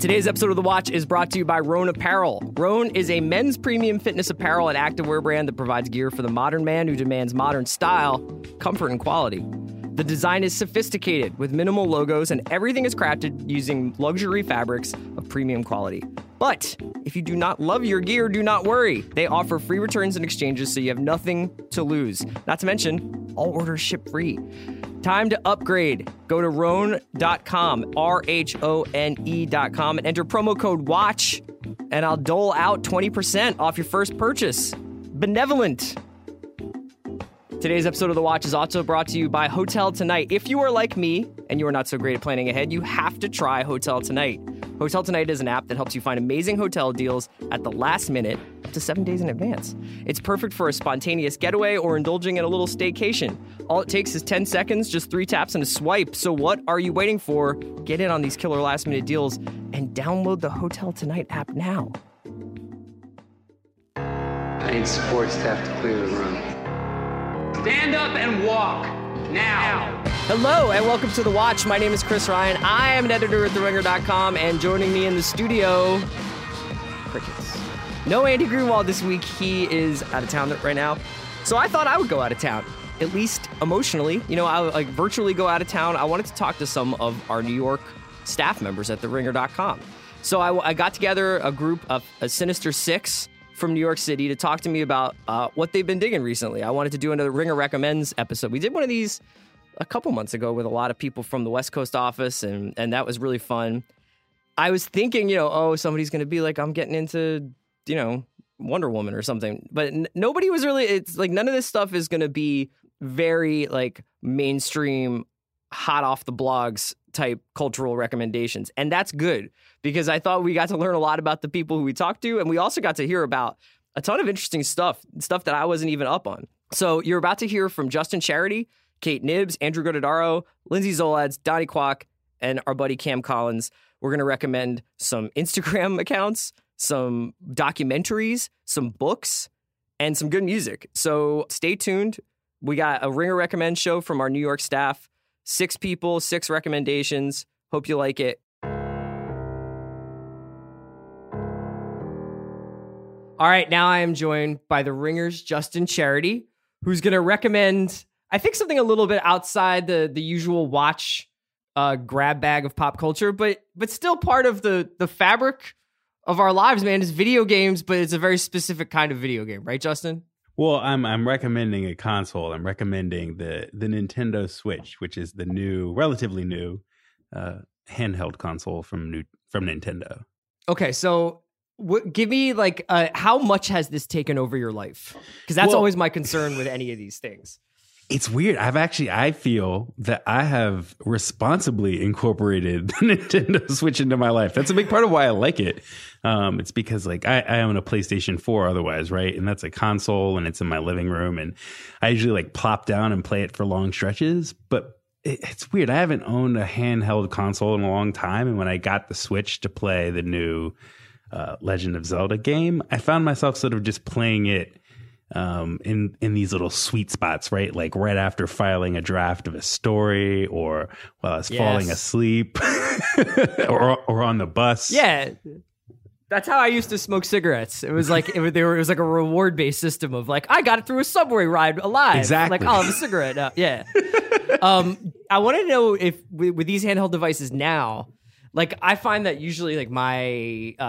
Today's episode of The Watch is brought to you by Rhone Apparel. Rhone is a men's premium fitness apparel and activewear brand that provides gear for the modern man who demands modern style, comfort, and quality. The design is sophisticated with minimal logos, and everything is crafted using luxury fabrics of premium quality. But if you do not love your gear, do not worry. They offer free returns and exchanges, so you have nothing to lose. Not to mention, all orders ship free. Time to upgrade. Go to Rhone.com, Rhone.com, and enter promo code WATCH, and I'll dole out 20% off your first purchase. Benevolent. Today's episode of The Watch is also brought to you by Hotel Tonight. If you are like me and you are not so great at planning ahead, you have to try Hotel Tonight. Hotel Tonight is an app that helps you find amazing hotel deals at the last minute, up to 7 days in advance. It's perfect for a spontaneous getaway or indulging in a little staycation. All it takes is 10 seconds, just 3 taps and a swipe. So what are you waiting for? Get in on these killer last minute deals and download the Hotel Tonight app now. I need support staff to clear the room. Stand up and walk now. Hello and welcome to The Watch. My name is Chris Ryan. I am an editor at TheRinger.com, and joining me in the studio, crickets. No Andy Greenwald this week. He is out of town right now. So I thought I would go out of town, at least emotionally. You know, I would virtually go out of town. I wanted to talk to some of our New York staff members at TheRinger.com. So I got together a group of a Sinister Six from New York City to talk to me about what they've been digging recently. I wanted to do another Ringer Recommends episode. We did one of these a couple months ago with a lot of people from the West Coast office, and that was really fun. I was thinking, you know, oh, somebody's going to be like, I'm getting into, you know, Wonder Woman or something. But nobody was really, it's like none of this stuff is going to be very like mainstream, hot off the blogs type cultural recommendations. And that's good, because I thought we got to learn a lot about the people who we talked to. And we also got to hear about a ton of interesting stuff that I wasn't even up on. So you're about to hear from Justin Charity, Kate Nibbs, Andrew Gododaro, Lindsay Zolads, Donnie Kwok, and our buddy Cam Collins. We're going to recommend some Instagram accounts, some documentaries, some books, and some good music. So stay tuned. We got a Ringer Recommend show from our New York staff. 6 people, 6 recommendations. Hope you like it. All right, now I am joined by the Ringer's Justin Charity, who's going to recommend, I think, something a little bit outside the usual Watch grab bag of pop culture, but still part of the fabric of our lives, man, is video games, but it's a very specific kind of video game, right, Justin? Well, I'm recommending a console. I'm recommending the Nintendo Switch, which is the new, relatively new, handheld console from Nintendo. Okay, so give me like how much has this taken over your life? Because that's always my concern with any of these things. It's weird. I feel that I have responsibly incorporated the Nintendo Switch into my life. That's a big part of why I like it. It's because like I own a PlayStation 4 otherwise, right? And that's a console and it's in my living room. And I usually like plop down and play it for long stretches. But it's weird. I haven't owned a handheld console in a long time. And when I got the Switch to play the new Legend of Zelda game, I found myself sort of just playing it in these little sweet spots, right? Like right after filing a draft of a story, or while I was falling asleep, or on the bus. Yeah, that's how I used to smoke cigaretes. It was like it was like a reward based system of like I got it through a subway ride alive. Exactly. Like I'll have a cigarette now. Yeah. I want to know if with these handheld devices now. Like, I find that usually, like, my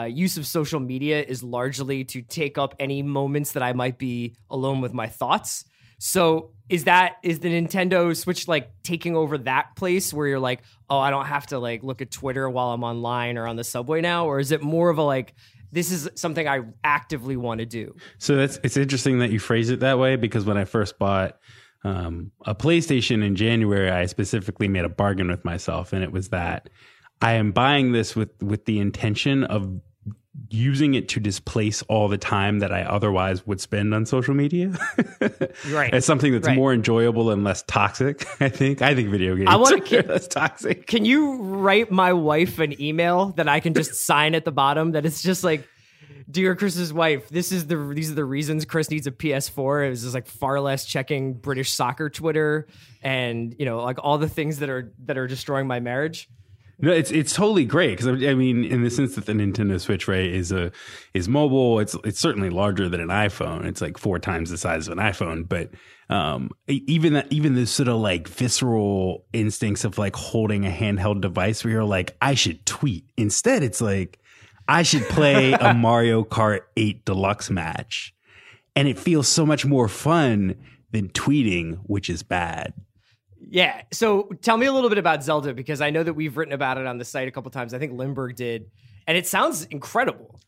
use of social media is largely to take up any moments that I might be alone with my thoughts. So is the Nintendo Switch, like, taking over that place where you're like, oh, I don't have to, like, look at Twitter while I'm online or on the subway now? Or is it more of a, like, this is something I actively want to do? So it's interesting that you phrase it that way, because when I first bought a PlayStation in January, I specifically made a bargain with myself, and it was that I am buying this with the intention of using it to displace all the time that I otherwise would spend on social media. Right. It's something that's more enjoyable and less toxic, I think. I think video games are less toxic. Can you write my wife an email that I can just sign at the bottom that it's just like, dear Chris's wife, these are the reasons Chris needs a PS4. It was just like far less checking British soccer Twitter and, you know, like all the things that are destroying my marriage. No, it's totally great because I mean, in the sense that the Nintendo Switch, right, is mobile. It's certainly larger than an iPhone. It's like 4 times the size of an iPhone. But even the sort of like visceral instincts of like holding a handheld device where you're like, I should tweet. Instead, it's like, I should play a Mario Kart 8 Deluxe match, and it feels so much more fun than tweeting, which is bad. Yeah. So tell me a little bit about Zelda, because I know that we've written about it on the site a couple of times. I think Lindbergh did. And it sounds incredible.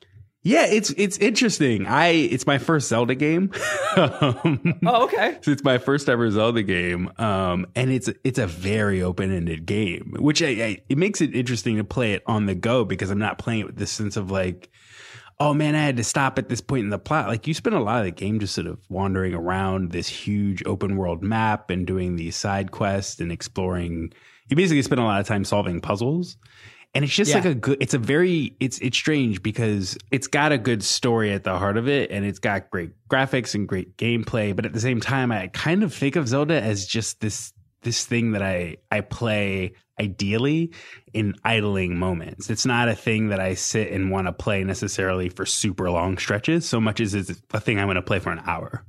Yeah, it's interesting. It's my first Zelda game. Oh, okay. So it's my first ever Zelda game. And it's a very open-ended game, which it makes it interesting to play it on the go, because I'm not playing it with this sense of like, oh man, I had to stop at this point in the plot. Like, you spend a lot of the game just sort of wandering around this huge open world map and doing these side quests and exploring. You basically spend a lot of time solving puzzles. And it's just like a good, it's strange because it's got a good story at the heart of it, and it's got great graphics and great gameplay. But at the same time, I kind of think of Zelda as just this thing that I play ideally in idling moments. It's not a thing that I sit and want to play necessarily for super long stretches so much as it's a thing I'm going to play for an hour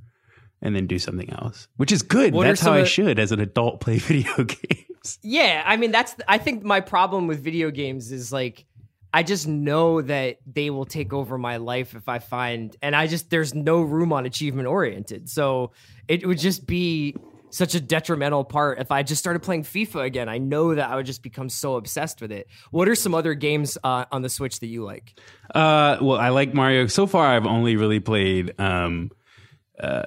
and then do something else, which is good. That's how I should, as an adult, play video games. Yeah. I mean, I think my problem with video games is like, I just know that they will take over my life if I find, and there's no room on achievement oriented. So it would just be such a detrimental part. If I just started playing FIFA again, I know that I would just become so obsessed with it. What are some other games on the Switch that you like? Well, I like Mario. So far, I've only really played Zelda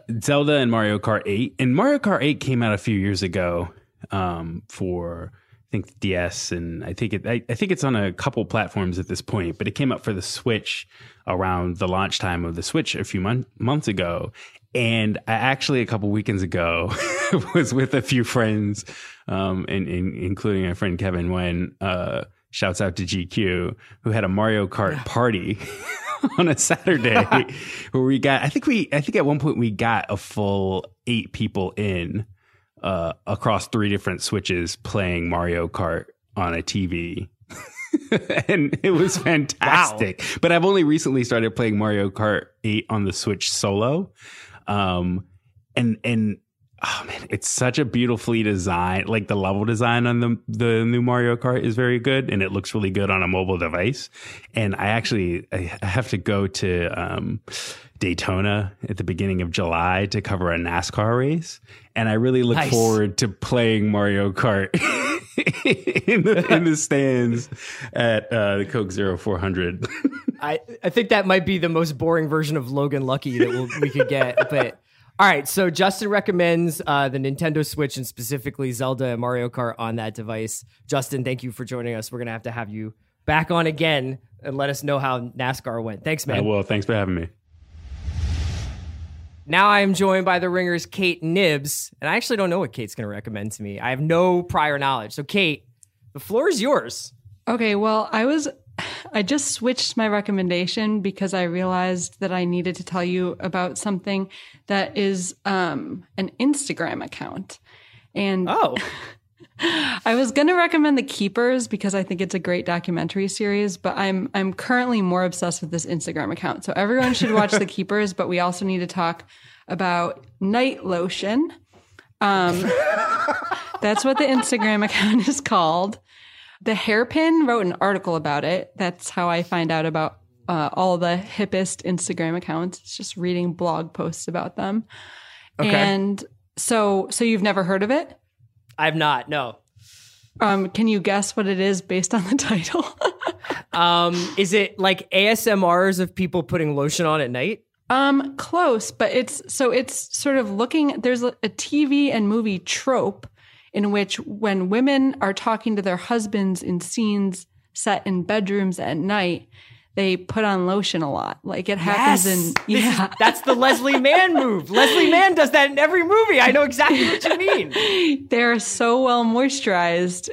and Mario Kart 8. And Mario Kart 8 came out a few years ago for, I think, the DS. And I think it's on a couple platforms at this point. But it came out for the Switch around the launch time of the Switch a few months ago. And I actually, a couple weekends ago, was with a few friends, including our friend Kevin Wen, shouts out to GQ, who had a Mario Kart party on a Saturday where we got, I think at one point we got a full 8 people in across 3 different Switches playing Mario Kart on a TV. And it was fantastic. Wow. But I've only recently started playing Mario Kart 8 on the Switch solo. And oh man, it's such a beautifully designed, like the level design on the new Mario Kart is very good, and it looks really good on a mobile device. And I have to go to Daytona at the beginning of July to cover a NASCAR race, and I really look forward to playing Mario Kart in the stands at the Coke Zero 400. I think that might be the most boring version of Logan Lucky that we could get. But all right, so Justin recommends the Nintendo Switch, and specifically Zelda and Mario Kart on that device. Justin, thank you for joining us. We're going to have you back on again and let us know how NASCAR went. Thanks, man. Well, thanks for having me. Now I am joined by The Ringer's Kate Nibbs, and I actually don't know what Kate's going to recommend to me. I have no prior knowledge. So, Kate, the floor is yours. Okay, well, I just switched my recommendation because I realized that I needed to tell you about something that is an Instagram account. And I was going to recommend The Keepers because I think it's a great documentary series, but I'm currently more obsessed with this Instagram account. So everyone should watch The Keepers, but we also need to talk about Night Lotion. That's what the Instagram account is called. The Hairpin wrote an article about it. That's how I find out about all the hippest Instagram accounts. It's just reading blog posts about them. Okay. And so you've never heard of it? I've not, no. Can you guess what it is based on the title? Is it like ASMRs of people putting lotion on at night? Close, but it's sort of looking, there's a TV and movie trope in which when women are talking to their husbands in scenes set in bedrooms at night, they put on lotion a lot. Like it happens that's the Leslie Mann move. Leslie Mann does that in every movie. I know exactly what you mean. They're so well moisturized.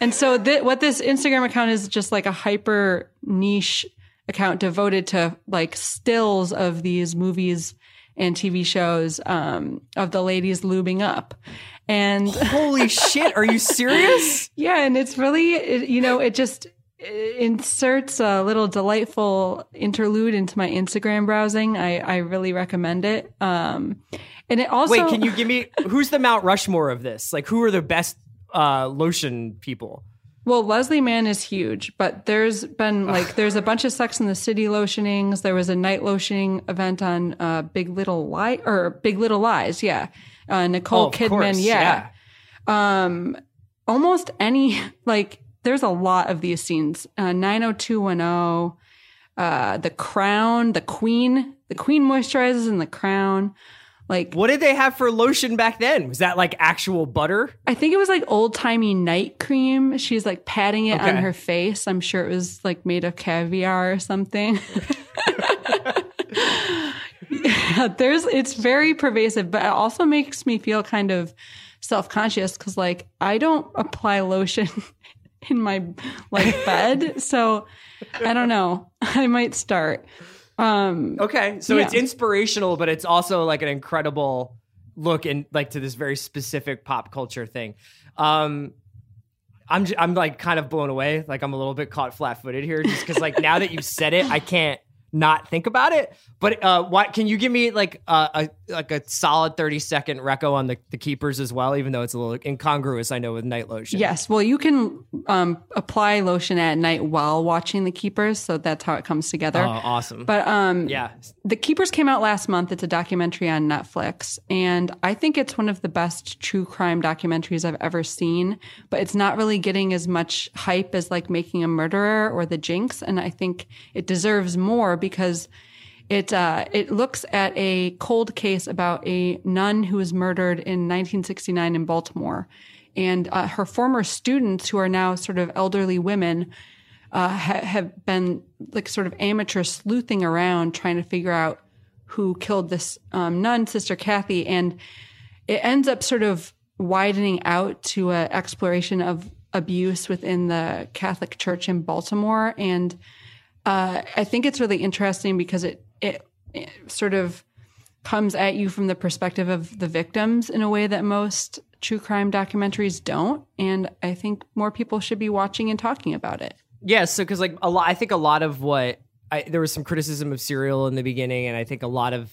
And so what this Instagram account is just like a hyper niche account devoted to like stills of these movies and TV shows of the ladies lubing up. And holy shit, are you serious? Yeah, and it's really, it just inserts a little delightful interlude into my Instagram browsing. I really recommend it. And it also... Wait, can you give me... Who's the Mount Rushmore of this? Like, who are the best lotion people? Well, Leslie Mann is huge, but there's been there's a bunch of Sex in the City lotionings. There was a night lotioning event on Big Little Lies. Yeah. Nicole Kidman. Course, yeah. Almost any, there's a lot of these scenes. 90210, The Crown, the Queen moisturizes in The Crown. What did they have for lotion back then? Was that actual butter? I think it was old-timey night cream. She's patting it on her face. I'm sure it was made of caviar or something. Yeah, it's very pervasive, but it also makes me feel kind of self-conscious because I don't apply lotion in my bed. So I don't know. I might start. It's inspirational, but it's also an incredible look and to this very specific pop culture thing. I'm kind of blown away. I'm a little bit caught flat-footed here just because now that you've said it, I can't not think about it. But what can you give me a solid 30-second reco on the Keepers as well, even though it's a little incongruous, I know, with night lotion? Yes, well, you can apply lotion at night while watching The Keepers, so that's how it comes together. Oh, awesome. But yeah, The Keepers came out last month. It's a documentary on Netflix, and I think it's one of the best true crime documentaries I've ever seen, but it's not really getting as much hype as Making a Murderer or The Jinx, and I think it deserves more because it looks at a cold case about a nun who was murdered in 1969 in Baltimore. And her former students, who are now sort of elderly women, have been sort of amateur sleuthing around trying to figure out who killed this nun, Sister Kathy. And it ends up sort of widening out to an exploration of abuse within the Catholic Church in Baltimore. And I think it's really interesting because it sort of comes at you from the perspective of the victims in a way that most true crime documentaries don't. And I think more people should be watching and talking about it. Yeah, so because I think a lot of what there was some criticism of Serial in the beginning, and I think a lot of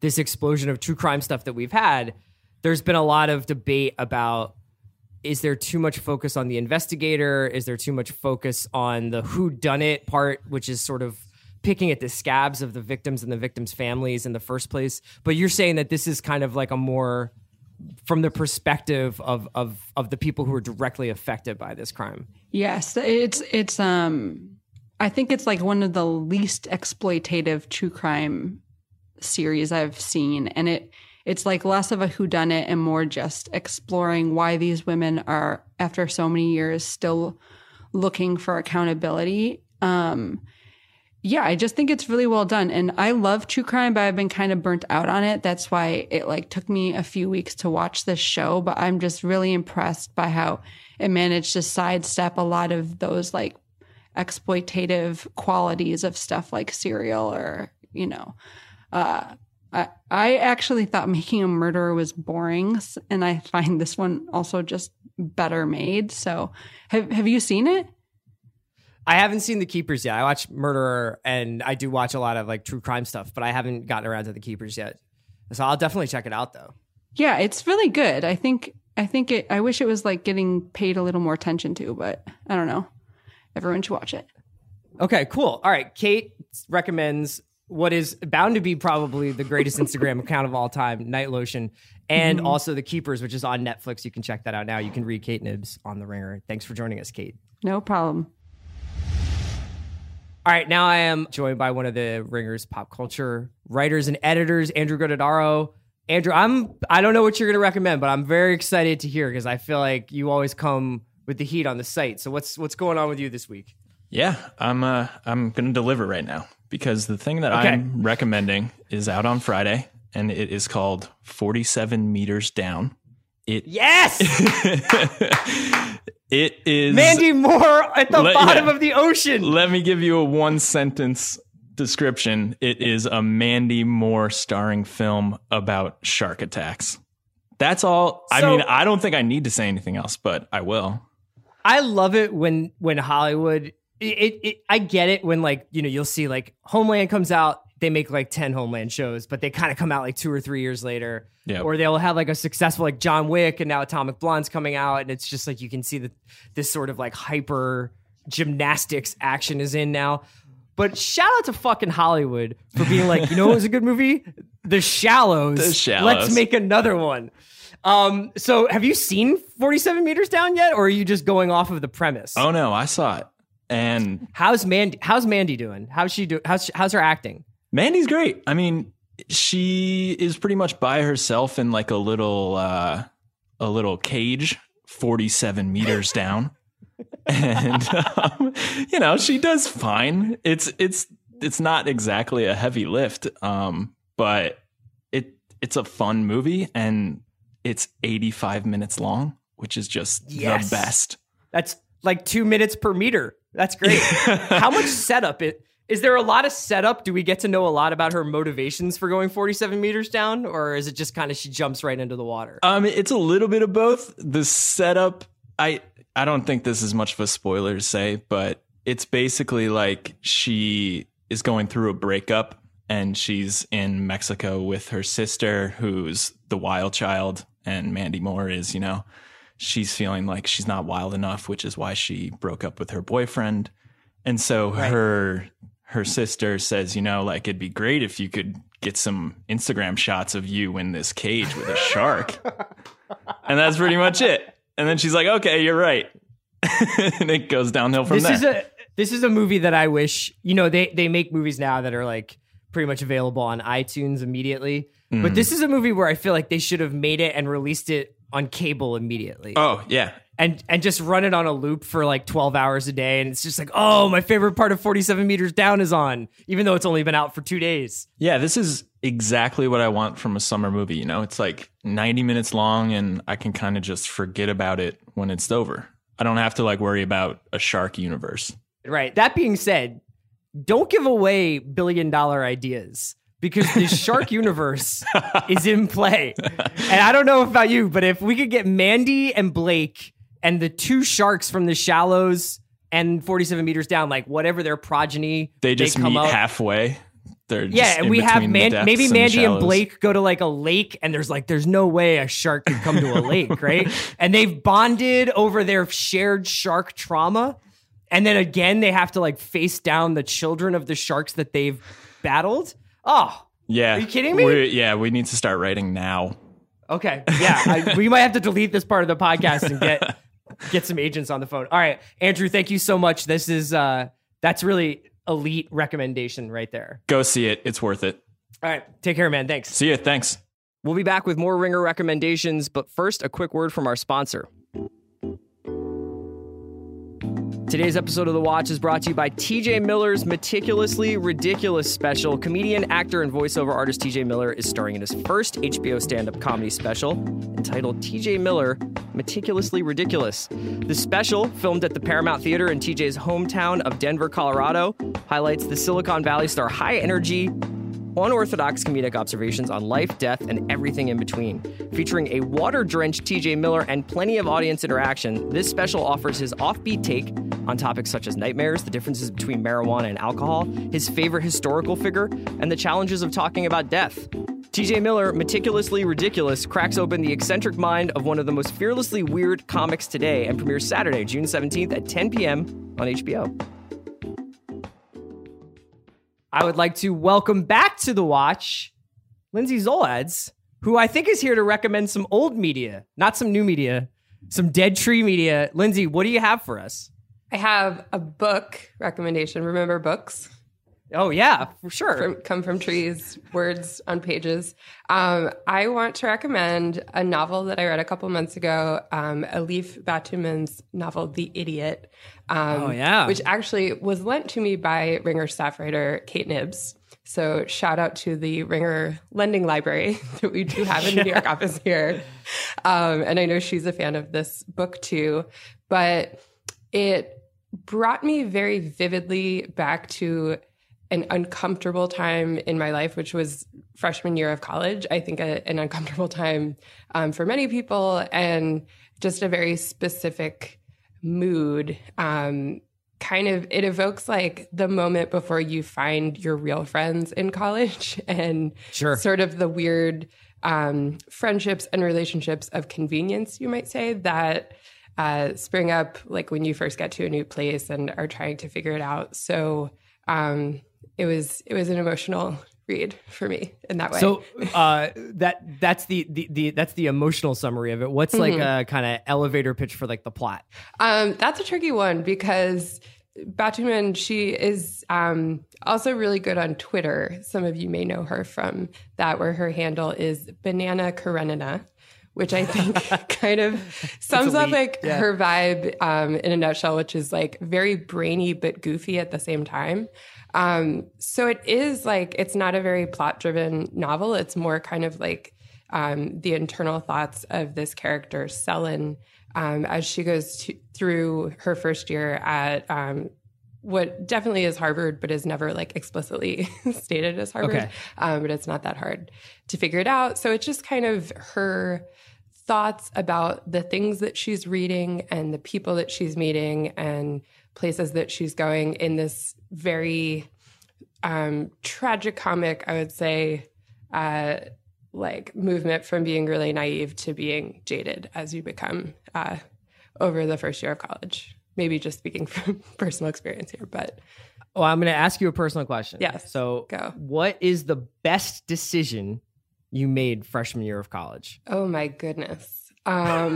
this explosion of true crime stuff that we've had, there's been a lot of debate about, is there too much focus on the investigator? Is there too much focus on the whodunit part, which is sort of picking at the scabs of the victims and the victims' families in the first place? But you're saying that this is kind of a more from the perspective of the people who are directly affected by this crime. Yes, it's I think it's one of the least exploitative true crime series I've seen, and it's less of a whodunit and more just exploring why these women are, after so many years, still looking for accountability. Yeah, I just think it's really well done. And I love true crime, but I've been kind of burnt out on it. That's why it took me a few weeks to watch this show. But I'm just really impressed by how it managed to sidestep a lot of those exploitative qualities of stuff like Serial or, I actually thought Making a Murderer was boring, and I find this one also just better made. So have you seen it? I haven't seen The Keepers yet. I watch Murderer, and I do watch a lot of true crime stuff, but I haven't gotten around to The Keepers yet. So I'll definitely check it out though. Yeah, it's really good. I think it, I wish it was getting paid a little more attention to, but I don't know. Everyone should watch it. Okay, cool. All right. Kate recommends what is bound to be probably the greatest Instagram account of all time, Night Lotion, and also The Keepers, which is on Netflix. You can check that out now. You can read Kate Nibbs on The Ringer. Thanks for joining us, Kate. No problem. All right, now I am joined by one of The Ringer's pop culture writers and editors, Andrew Gododaro. Andrew, I don't know what you're going to recommend, but I'm very excited to hear because I feel like you always come with the heat on the site. So what's going on with you this week? Yeah, I'm going to deliver right now, because the thing that I'm recommending is out on Friday, and it is called 47 Meters Down. Yes! It is... Mandy Moore at the bottom of the ocean! Let me give you a one-sentence description. It is a Mandy Moore starring film about shark attacks. That's all. So, I mean, I don't think I need to say anything else, but I will. I love it when Hollywood, I get it when, like, you know, you'll see like Homeland comes out, they make like 10 Homeland shows, but they kind of come out like 2 or 3 years later. Yep. Or they'll have like a successful like John Wick, and now Atomic Blonde's coming out, and it's just like you can see that this sort of like hyper gymnastics action is in now. But shout out to fucking Hollywood for being like, you know what was a good movie? The Shallows. The Shallows. Let's make another one. So have you seen 47 Meters Down yet, or are you just going off of the premise? Oh, no, I saw it. And how's Mandy doing? How's her acting? Mandy's great. I mean, she is pretty much by herself in like a little cage 47 meters down. And, you know, she does fine. It's not exactly a heavy lift, but it's a fun movie, and it's 85 minutes long, which is just the best. That's like 2 minutes per meter. That's great. How much setup is there a lot of setup? Do we get to know a lot about her motivations for going 47 meters down, or is it just kind of she jumps right into the water? It's a little bit of both. The setup, I don't think this is much of a spoiler to say, but it's basically like she is going through a breakup, and she's in Mexico with her sister, who's the wild child, and Mandy Moore is, you know, she's feeling like she's not wild enough, which is why she broke up with her boyfriend. And so her sister says, you know, like, it'd be great if you could get some Instagram shots of you in this cage with a shark. And that's pretty much it. And then she's like, okay, you're right. And it goes downhill from there. This is a movie that I wish, you know, they make movies now that are like pretty much available on iTunes immediately. Mm. But this is a movie where I feel like they should have made it and released it on cable immediately. Oh, yeah. And just run it on a loop for like 12 hours a day. And it's just like, oh, my favorite part of 47 Meters Down is on, even though it's only been out for 2 days. Yeah, this is exactly what I want from a summer movie. You know, it's like 90 minutes long, and I can kind of just forget about it when it's over. I don't have to like worry about a shark universe. Right. That being said, don't give away billion-dollar ideas, because the shark universe is in play. And I don't know about you, but if we could get Mandy and Blake and the two sharks from The Shallows and 47 Meters Down, like whatever their progeny, they meet up halfway. They're just and we have maybe Mandy and Blake go to like a lake, and there's no way a shark could come to a lake, right? And they've bonded over their shared shark trauma, and then again they have to like face down the children of the sharks that they've battled. Oh, yeah! Are you kidding me? We need to start writing now. Okay, yeah, we might have to delete this part of the podcast and get some agents on the phone. All right, Andrew, thank you so much. This is that's really elite recommendation right there. Go see it; it's worth it. All right, take care, man. Thanks. See you. Thanks. We'll be back with more Ringer recommendations, but first, a quick word from our sponsor. Today's episode of The Watch is brought to you by T.J. Miller's Meticulously Ridiculous special. Comedian, actor, and voiceover artist T.J. Miller is starring in his first HBO stand-up comedy special entitled T.J. Miller, Meticulously Ridiculous. The special, filmed at the Paramount Theater in T.J.'s hometown of Denver, Colorado, highlights the Silicon Valley star high-energy, unorthodox comedic observations on life, death, and everything in between. Featuring a water-drenched T.J. Miller and plenty of audience interaction, this special offers his offbeat take on topics such as nightmares, the differences between marijuana and alcohol, his favorite historical figure, and the challenges of talking about death. T.J. Miller, Meticulously Ridiculous, cracks open the eccentric mind of one of the most fearlessly weird comics today, and premieres Saturday, June 17th at 10 p.m. on HBO. I would like to welcome back to The Watch Lindsay Zolads, who I think is here to recommend some old media, not some new media, some dead tree media. Lindsay, what do you have for us? I have a book recommendation. Remember books? Oh, yeah, for sure. Come from trees, words on pages. I want to recommend a novel that I read a couple months ago, Elif Batuman's novel, The Idiot, which actually was lent to me by Ringer staff writer Kate Nibbs. So shout out to the Ringer lending library that we do have in the New York office here. And I know she's a fan of this book, too. But it brought me very vividly back to an uncomfortable time in my life, which was freshman year of college. I think an uncomfortable time for many people, and just a very specific mood. Kind of, it evokes like the moment before you find your real friends in college, and sure, sort of the weird friendships and relationships of convenience, you might say, that spring up like when you first get to a new place and are trying to figure it out. So It was an emotional read for me in that way. So that's the emotional summary of it. What's like a kind of elevator pitch for like the plot? That's a tricky one because Batuman, she is also really good on Twitter. Some of you may know her from that, where her handle is Banana Karenina, which I think kind of sums up like her vibe in a nutshell, which is like very brainy but goofy at the same time. So it is like, it's not a very plot-driven novel. It's more kind of like the internal thoughts of this character, Selin, as she goes through her first year at what definitely is Harvard, but is never like explicitly stated as Harvard. Okay. But it's not that hard to figure it out. So it's just kind of her thoughts about the things that she's reading and the people that she's meeting and places that she's going in this very tragicomic, I would say, like movement from being really naive to being jaded as you become over the first year of college. Maybe just speaking from personal experience here, but... Oh, I'm going to ask you a personal question. Yes. So go. What is the best decision you made freshman year of college? Oh my goodness. Let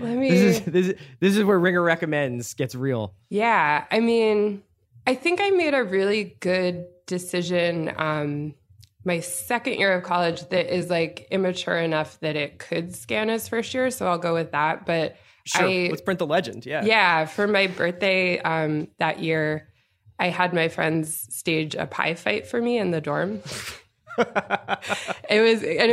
me... This is where Ringer Recommends gets real. Yeah. I mean, I think I made a really good decision my second year of college that is like immature enough that it could scan as first year. So I'll go with that. But sure. Let's print the legend. Yeah. Yeah. For my birthday that year, I had my friends stage a pie fight for me in the dorm. It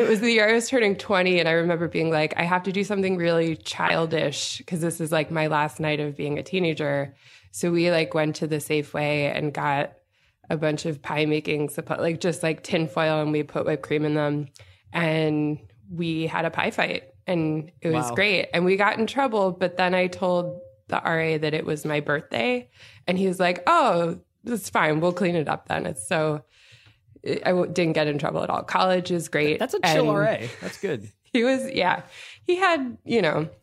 was the year I was turning 20. And I remember being like, I have to do something really childish because this is like my last night of being a teenager. So we like went to the Safeway and got a bunch of pie making, like just like tinfoil, and we put whipped cream in them, and we had a pie fight, and it was great. And we got in trouble, but then I told the RA that it was my birthday, and he was like, "Oh, it's fine. We'll clean it up then." I didn't get in trouble at all. College is great. That's a chill RA. That's good. He was, yeah. He had,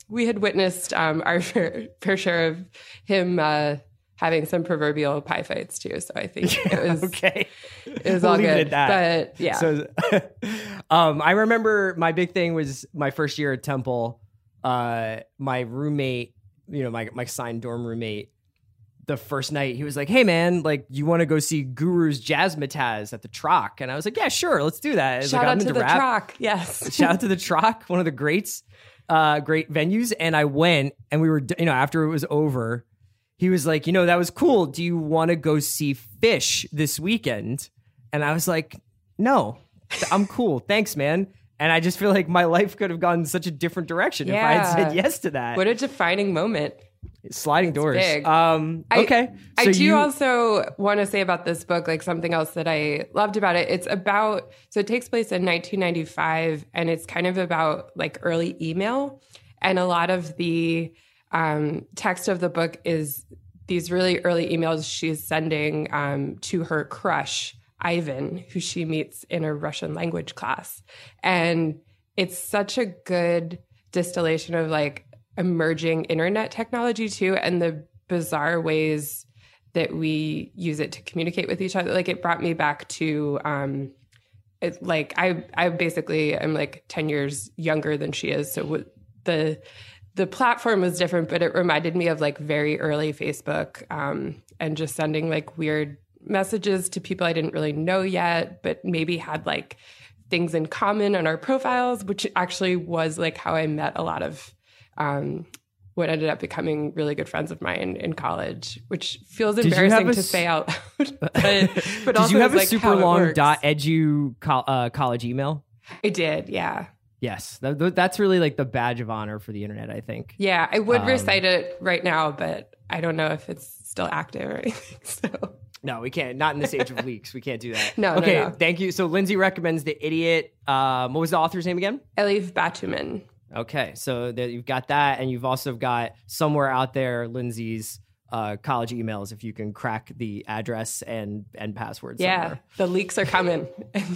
we had witnessed our fair share of him having some proverbial pie fights too. So I think it was okay. It was all good. Leave it at that. But yeah. So, I remember my big thing was my first year at Temple, my roommate, my signed dorm roommate, the first night he was like, "Hey man, like you want to go see Guru's Jazzmatazz at the Troc?" And I was like, "Yeah, sure. Let's do that." Shout out to the Troc. Yes. Shout out to the Troc, one of the great venues. And I went, and we were, after it was over, he was like, "That was cool. Do you want to go see Fish this weekend?" And I was like, "No, I'm cool. Thanks, man." And I just feel like my life could have gone in such a different direction if I had said yes to that. What a defining moment. Sliding doors. Big. Okay. I also want to say about this book, like something else that I loved about it. So it takes place in 1995, and it's kind of about like early email, and a lot of the text of the book is these really early emails she's sending to her crush, Ivan, who she meets in a Russian language class. And it's such a good distillation of like emerging internet technology too, and the bizarre ways that we use it to communicate with each other. Like it brought me back to I basically am like 10 years younger than she is. So the platform was different, but it reminded me of like very early Facebook and just sending like weird messages to people I didn't really know yet, but maybe had like things in common on our profiles, which actually was like how I met a lot of what ended up becoming really good friends of mine in college, which feels embarrassing to say out loud. But also, did you have a super long .edu college email? I did, yeah. Yes, that's really like the badge of honor for the internet, I think. Yeah, I would recite it right now, but I don't know if it's still active or anything. So. No, we can't. Not in this age of leaks. We can't do that. No, okay, no. Thank you. So Lindsay recommends The Idiot. What was the author's name again? Elif Batuman. Okay, so you've got that, and you've also got somewhere out there Lindsay's college emails, if you can crack the address and password somewhere. Yeah, the leaks are coming.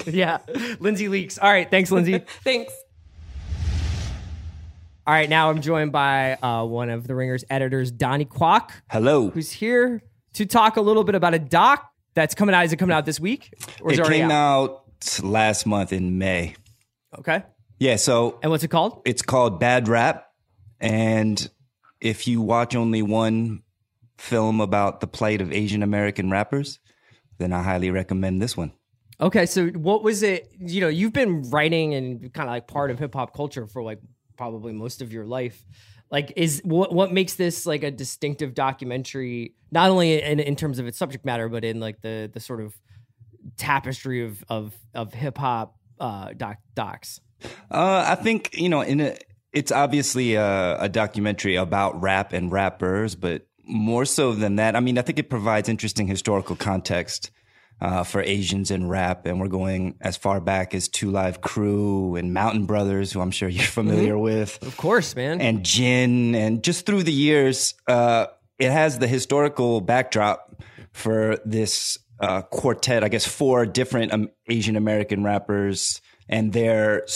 Yeah, Lindsay leaks. All right, thanks, Lindsay. Thanks. All right, now I'm joined by one of The Ringer's editors, Donnie Kwok. Hello. Who's here to talk a little bit about a doc that's coming out. Is it coming out this week? Or is it already out last month in May. Okay. Yeah, so... And what's it called? It's called Bad Rap. And if you watch only one film about the plight of Asian American rappers, then I highly recommend this one. Okay, so what was it... You know, you've been writing and kind of like part of hip-hop culture for like probably most of your life. Like, is what makes this like a distinctive documentary, not only in terms of its subject matter, but in like the sort of tapestry of hip-hop docs? I think, you know, it's obviously a documentary about rap and rappers, but more so than that, I mean, I think it provides interesting historical context for Asians in rap, and we're going as far back as Two Live Crew and Mountain Brothers, who I'm sure you're familiar mm-hmm. with. Of course, man. And Jin, and just through the years, it has the historical backdrop for this quartet, I guess, four different Asian American rappers and their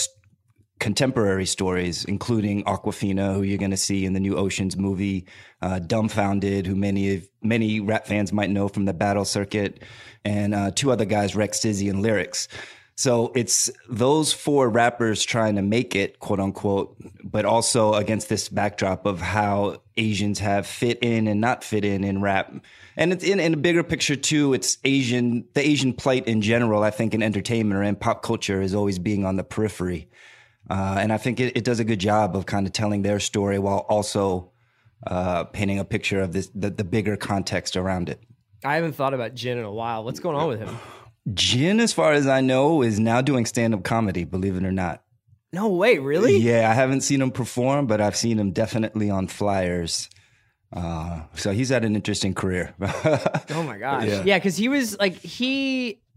contemporary stories, including Awkwafina, who you're going to see in the new Oceans movie, Dumbfounded, who many rap fans might know from the battle circuit, and two other guys, Rex Dizzy and Lyrics. So it's those four rappers trying to make it, quote unquote, but also against this backdrop of how Asians have fit in and not fit in rap. And it's in a bigger picture too. It's the Asian plight in general, I think, in entertainment or in pop culture is always being on the periphery. And I think it does a good job of kind of telling their story while also painting a picture of this, the bigger context around it. I haven't thought about Jin in a while. What's going on with him? Jin, as far as I know, is now doing stand-up comedy, believe it or not. No way, really? Yeah, I haven't seen him perform, but I've seen him definitely on flyers. So he's had an interesting career. Oh, my gosh. Yeah, because he was like,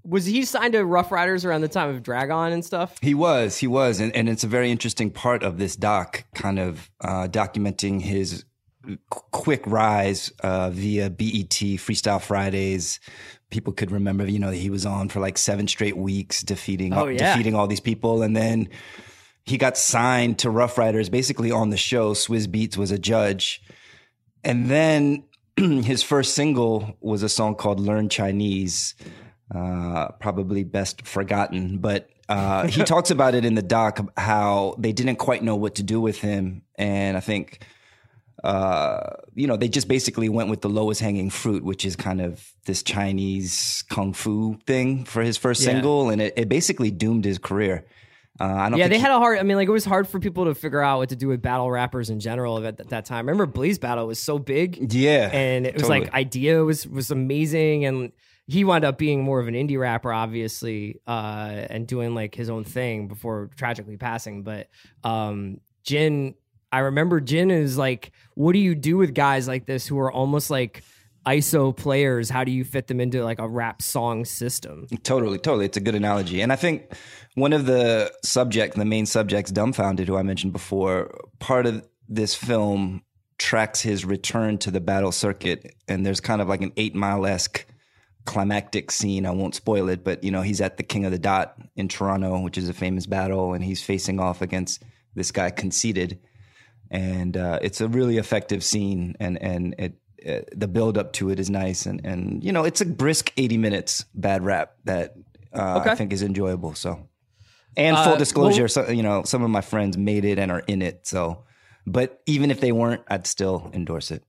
was he signed to Rough Riders around the time of Dragon and stuff? He was. And it's a very interesting part of this doc, kind of documenting his quick rise via BET, Freestyle Fridays. People could remember, you know, that he was on for like 7 straight weeks defeating all these people. And then he got signed to Rough Riders basically on the show. Swizz Beatz was a judge. And then his first single was a song called Learn Chinese, probably best forgotten, but he talks about it in the doc, how they didn't quite know what to do with him. And I think, you know, they just basically went with the lowest hanging fruit, which is kind of this Chinese kung fu thing for his first single. And it basically doomed his career. It was hard for people to figure out what to do with battle rappers in general at that time. Remember, Blaze Battle was so big. Yeah. And it was like Idea was amazing. And he wound up being more of an indie rapper, obviously, and doing like his own thing before tragically passing. But Jin, I remember Jin is like, what do you do with guys like this who are almost like ISO players? How do you fit them into like a rap song system? Totally. It's a good analogy. And I think one of the main subjects, Dumbfounded, who I mentioned before, part of this film tracks his return to the battle circuit. And there's kind of like an 8 Mile-esque climactic scene. I won't spoil it, but you know, he's at the King of the Dot in Toronto, which is a famous battle. And he's facing off against this guy, Conceited. And it's a really effective scene. And it, the build up to it is nice, and you know, it's a brisk 80 minutes Bad Rap that I think is enjoyable. So, and full disclosure, so, you know, some of my friends made it and are in it. So, but even if they weren't, I'd still endorse it.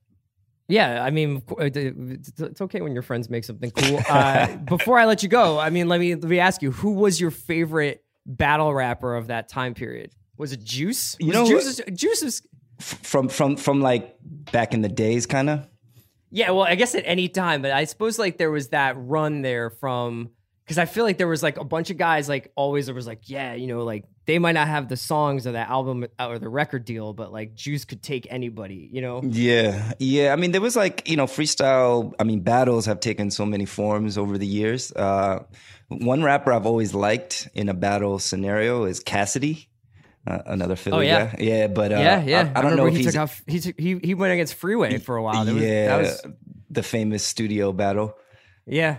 Yeah, I mean, it's okay when your friends make something cool. Before I let you go, I mean, let me ask you, who was your favorite battle rapper of that time period? Was it Juice? Juice was from like back in the days, kind of. Yeah, well, I guess at any time, but I suppose like there was that run there from Because I feel like there was like a bunch of guys like always there was like, yeah, you know, like they might not have the songs or the album or the record deal, but like Juice could take anybody, you know? Yeah. Yeah. I mean, there was like, you know, freestyle. I mean, battles have taken so many forms over the years. One rapper I've always liked in a battle scenario is Cassidy. Another Philly guy. Yeah. But I don't know if he went against Freeway for a while. That was the famous studio battle. Yeah.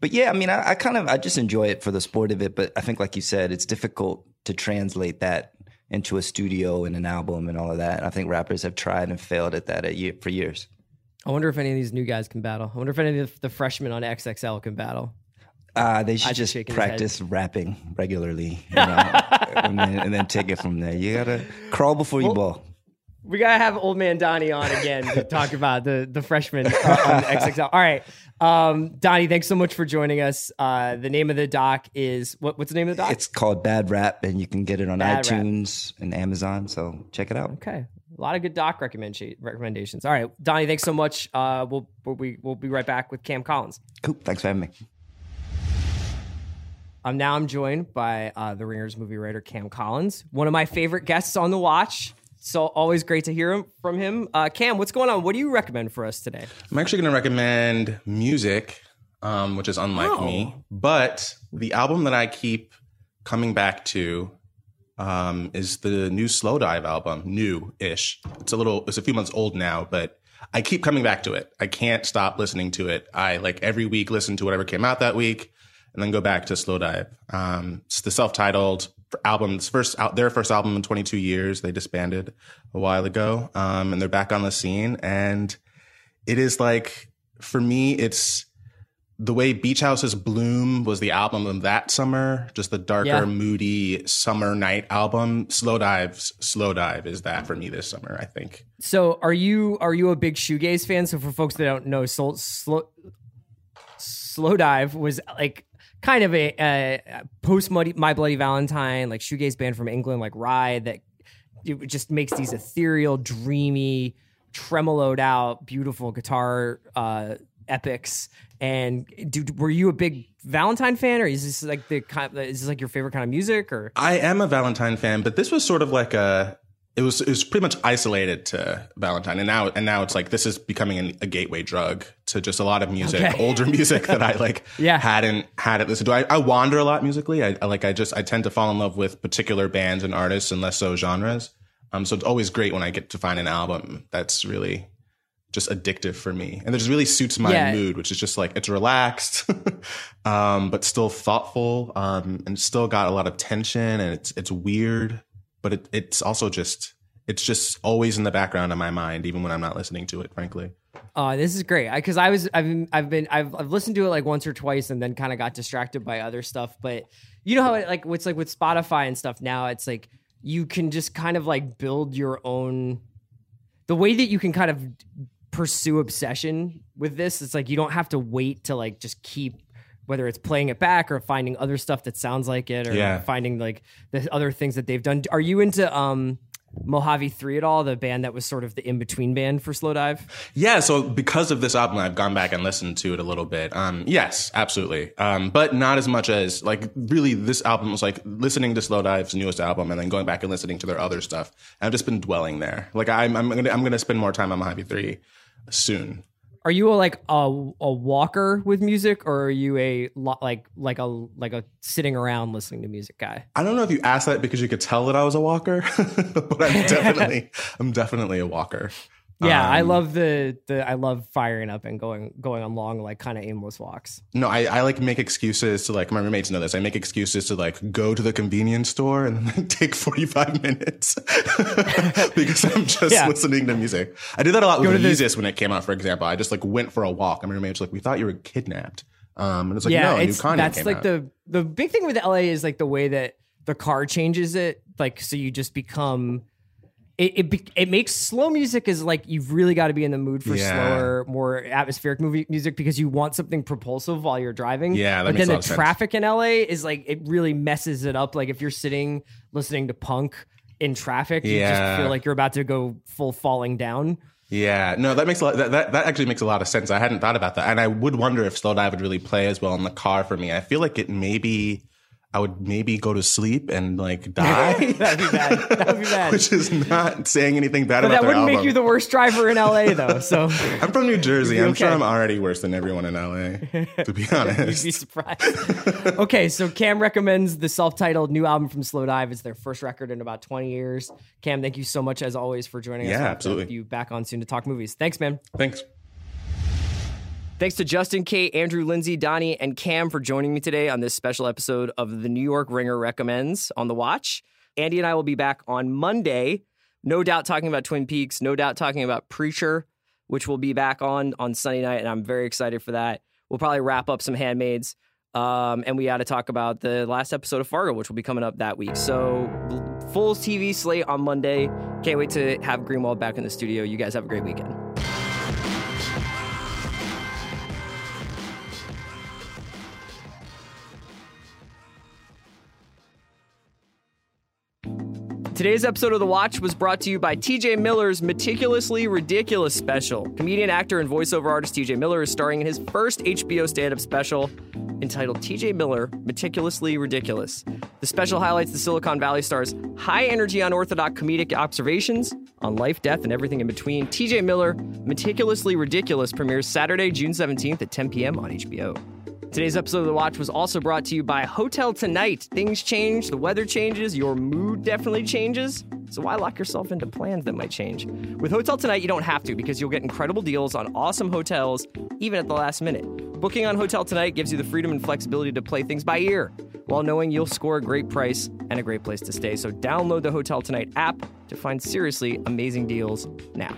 But yeah, I mean, I just enjoy it for the sport of it. But I think, like you said, it's difficult to translate that into a studio and an album and all of that. And I think rappers have tried and failed at that for years. I wonder if any of these new guys can battle. I wonder if any of the freshmen on XXL can battle. They should just practice rapping regularly, you know, and then take it from there. You got to crawl before you ball. We got to have old man Donnie on again to talk about the freshmen on XXL. All right. Donnie, thanks so much for joining us. The name of the doc is... What's the name of the doc? It's called Bad Rap, and you can get it on iTunes and Amazon, so check it out. Okay. A lot of good doc recommendations. All right. Donnie, thanks so much. We'll be right back with Cam Collins. Cool. Thanks for having me. Now I'm joined by The Ringer's movie writer, Cam Collins, one of my favorite guests on The Watch. So always great to hear from him. Cam, what's going on? What do you recommend for us today? I'm actually going to recommend music, which is unlike me. But the album that I keep coming back to is the new Slowdive album, new-ish. It's a few months old now, but I keep coming back to it. I can't stop listening to it. I like every week listen to whatever came out that week and then go back to Slowdive. It's the self-titled album. It's their first album in 22 years. They disbanded a while ago, and they're back on the scene. And it is like, for me, it's the way Beach House's Bloom was the album of that summer, just the darker, moody summer night album. Slowdive is that for me this summer, I think. So are you a big shoegaze fan? So for folks that don't know, Slowdive was like kind of a post My Bloody Valentine, like shoegaze band from England, like Ride, that it just makes these ethereal, dreamy, tremoloed out, beautiful guitar epics. And were you a big Valentine fan, or is this like your favorite kind of music? Or I am a Valentine fan, but this was sort of like it was pretty much isolated to Valentine, and now it's like this is becoming a gateway drug to just a lot of music, older music that I like hadn't listened to. I wander a lot musically. I tend to fall in love with particular bands and artists and less so genres. So it's always great when I get to find an album that's really just addictive for me, and that just really suits my mood, which is just like it's relaxed, but still thoughtful, and still got a lot of tension, and it's weird. But it's also it's just always in the background of my mind, even when I'm not listening to it, frankly. This is great because I've listened to it like once or twice and then kind of got distracted by other stuff. But you know how it like what's like with Spotify and stuff now, it's like you can just kind of like build your own, the way that you can kind of pursue obsession with this. It's like you don't have to wait to like just keep, whether it's playing it back or finding other stuff that sounds like it, or finding like the other things that they've done. Are you into Mojave 3 at all, the band that was sort of the in-between band for Slowdive? Yeah, so because of this album, I've gone back and listened to it a little bit. Yes, absolutely. But not as much as, like, really this album was like listening to Slowdive's newest album and then going back and listening to their other stuff. And I've just been dwelling there. Like, I'm gonna spend more time on Mojave 3 soon. Are you a walker with music, or are you a sitting around listening to music guy? I don't know if you asked that because you could tell that I was a walker, but I'm definitely a walker. Yeah, I love I love firing up and going on long, like, kind of aimless walks. No, I like make excuses to, like, my roommates know this. I make excuses to, like, go to the convenience store and then take 45 minutes because I'm just listening to music. I did that a lot with Yeezus when it came out, for example. I just, like, went for a walk. And my roommates were like, we thought you were kidnapped. And it's like, no, new Kanye came out. That's, like, the big thing with LA is, like, the way that the car changes it. Like, so you just become... It makes slow music is like you've really got to be in the mood for slower, more atmospheric music because you want something propulsive while you're driving. Yeah, that but makes then a lot the of traffic sense. In LA is like it really messes it up. Like if you're sitting listening to punk in traffic, you just feel like you're about to go full falling down. Yeah, no, that makes a lot, that actually makes a lot of sense. I hadn't thought about that, and I would wonder if Slowdive would really play as well in the car for me. I feel like it maybe I would maybe go to sleep and like die. That'd be bad. That'd be bad. Which is not saying anything bad but about that. That wouldn't album. Make you the worst driver in LA, though. So I'm from New Jersey. I'm sure I'm already worse than everyone in LA. To be honest, you'd be surprised. Okay, so Cam recommends the self-titled new album from Slowdive. It's their first record in about 20 years. Cam, thank you so much as always for joining us. Yeah, absolutely. We'll be back on soon to talk movies. Thanks, man. Thanks. Thanks to Justin, Kate, Andrew, Lindsay, Donnie, and Cam for joining me today on this special episode of the New York Ringer Recommends on The Watch. Andy and I will be back on Monday, no doubt talking about Twin Peaks, no doubt talking about Preacher, which we'll be back on Sunday night, and I'm very excited for that. We'll probably wrap up some Handmaids, and we got to talk about the last episode of Fargo, which will be coming up that week. So full TV slate on Monday. Can't wait to have Greenwald back in the studio. You guys have a great weekend. Today's episode of The Watch was brought to you by T.J. Miller's Meticulously Ridiculous special. Comedian, actor, and voiceover artist T.J. Miller is starring in his first HBO stand-up special entitled T.J. Miller, Meticulously Ridiculous. The special highlights the Silicon Valley star's high-energy, unorthodox comedic observations on life, death, and everything in between. T.J. Miller, Meticulously Ridiculous premieres Saturday, June 17th at 10 p.m. on HBO. Today's episode of The Watch was also brought to you by Hotel Tonight. Things change, the weather changes, your mood definitely changes. So why lock yourself into plans that might change? With Hotel Tonight, you don't have to because you'll get incredible deals on awesome hotels, even at the last minute. Booking on Hotel Tonight gives you the freedom and flexibility to play things by ear while knowing you'll score a great price and a great place to stay. So download the Hotel Tonight app to find seriously amazing deals now.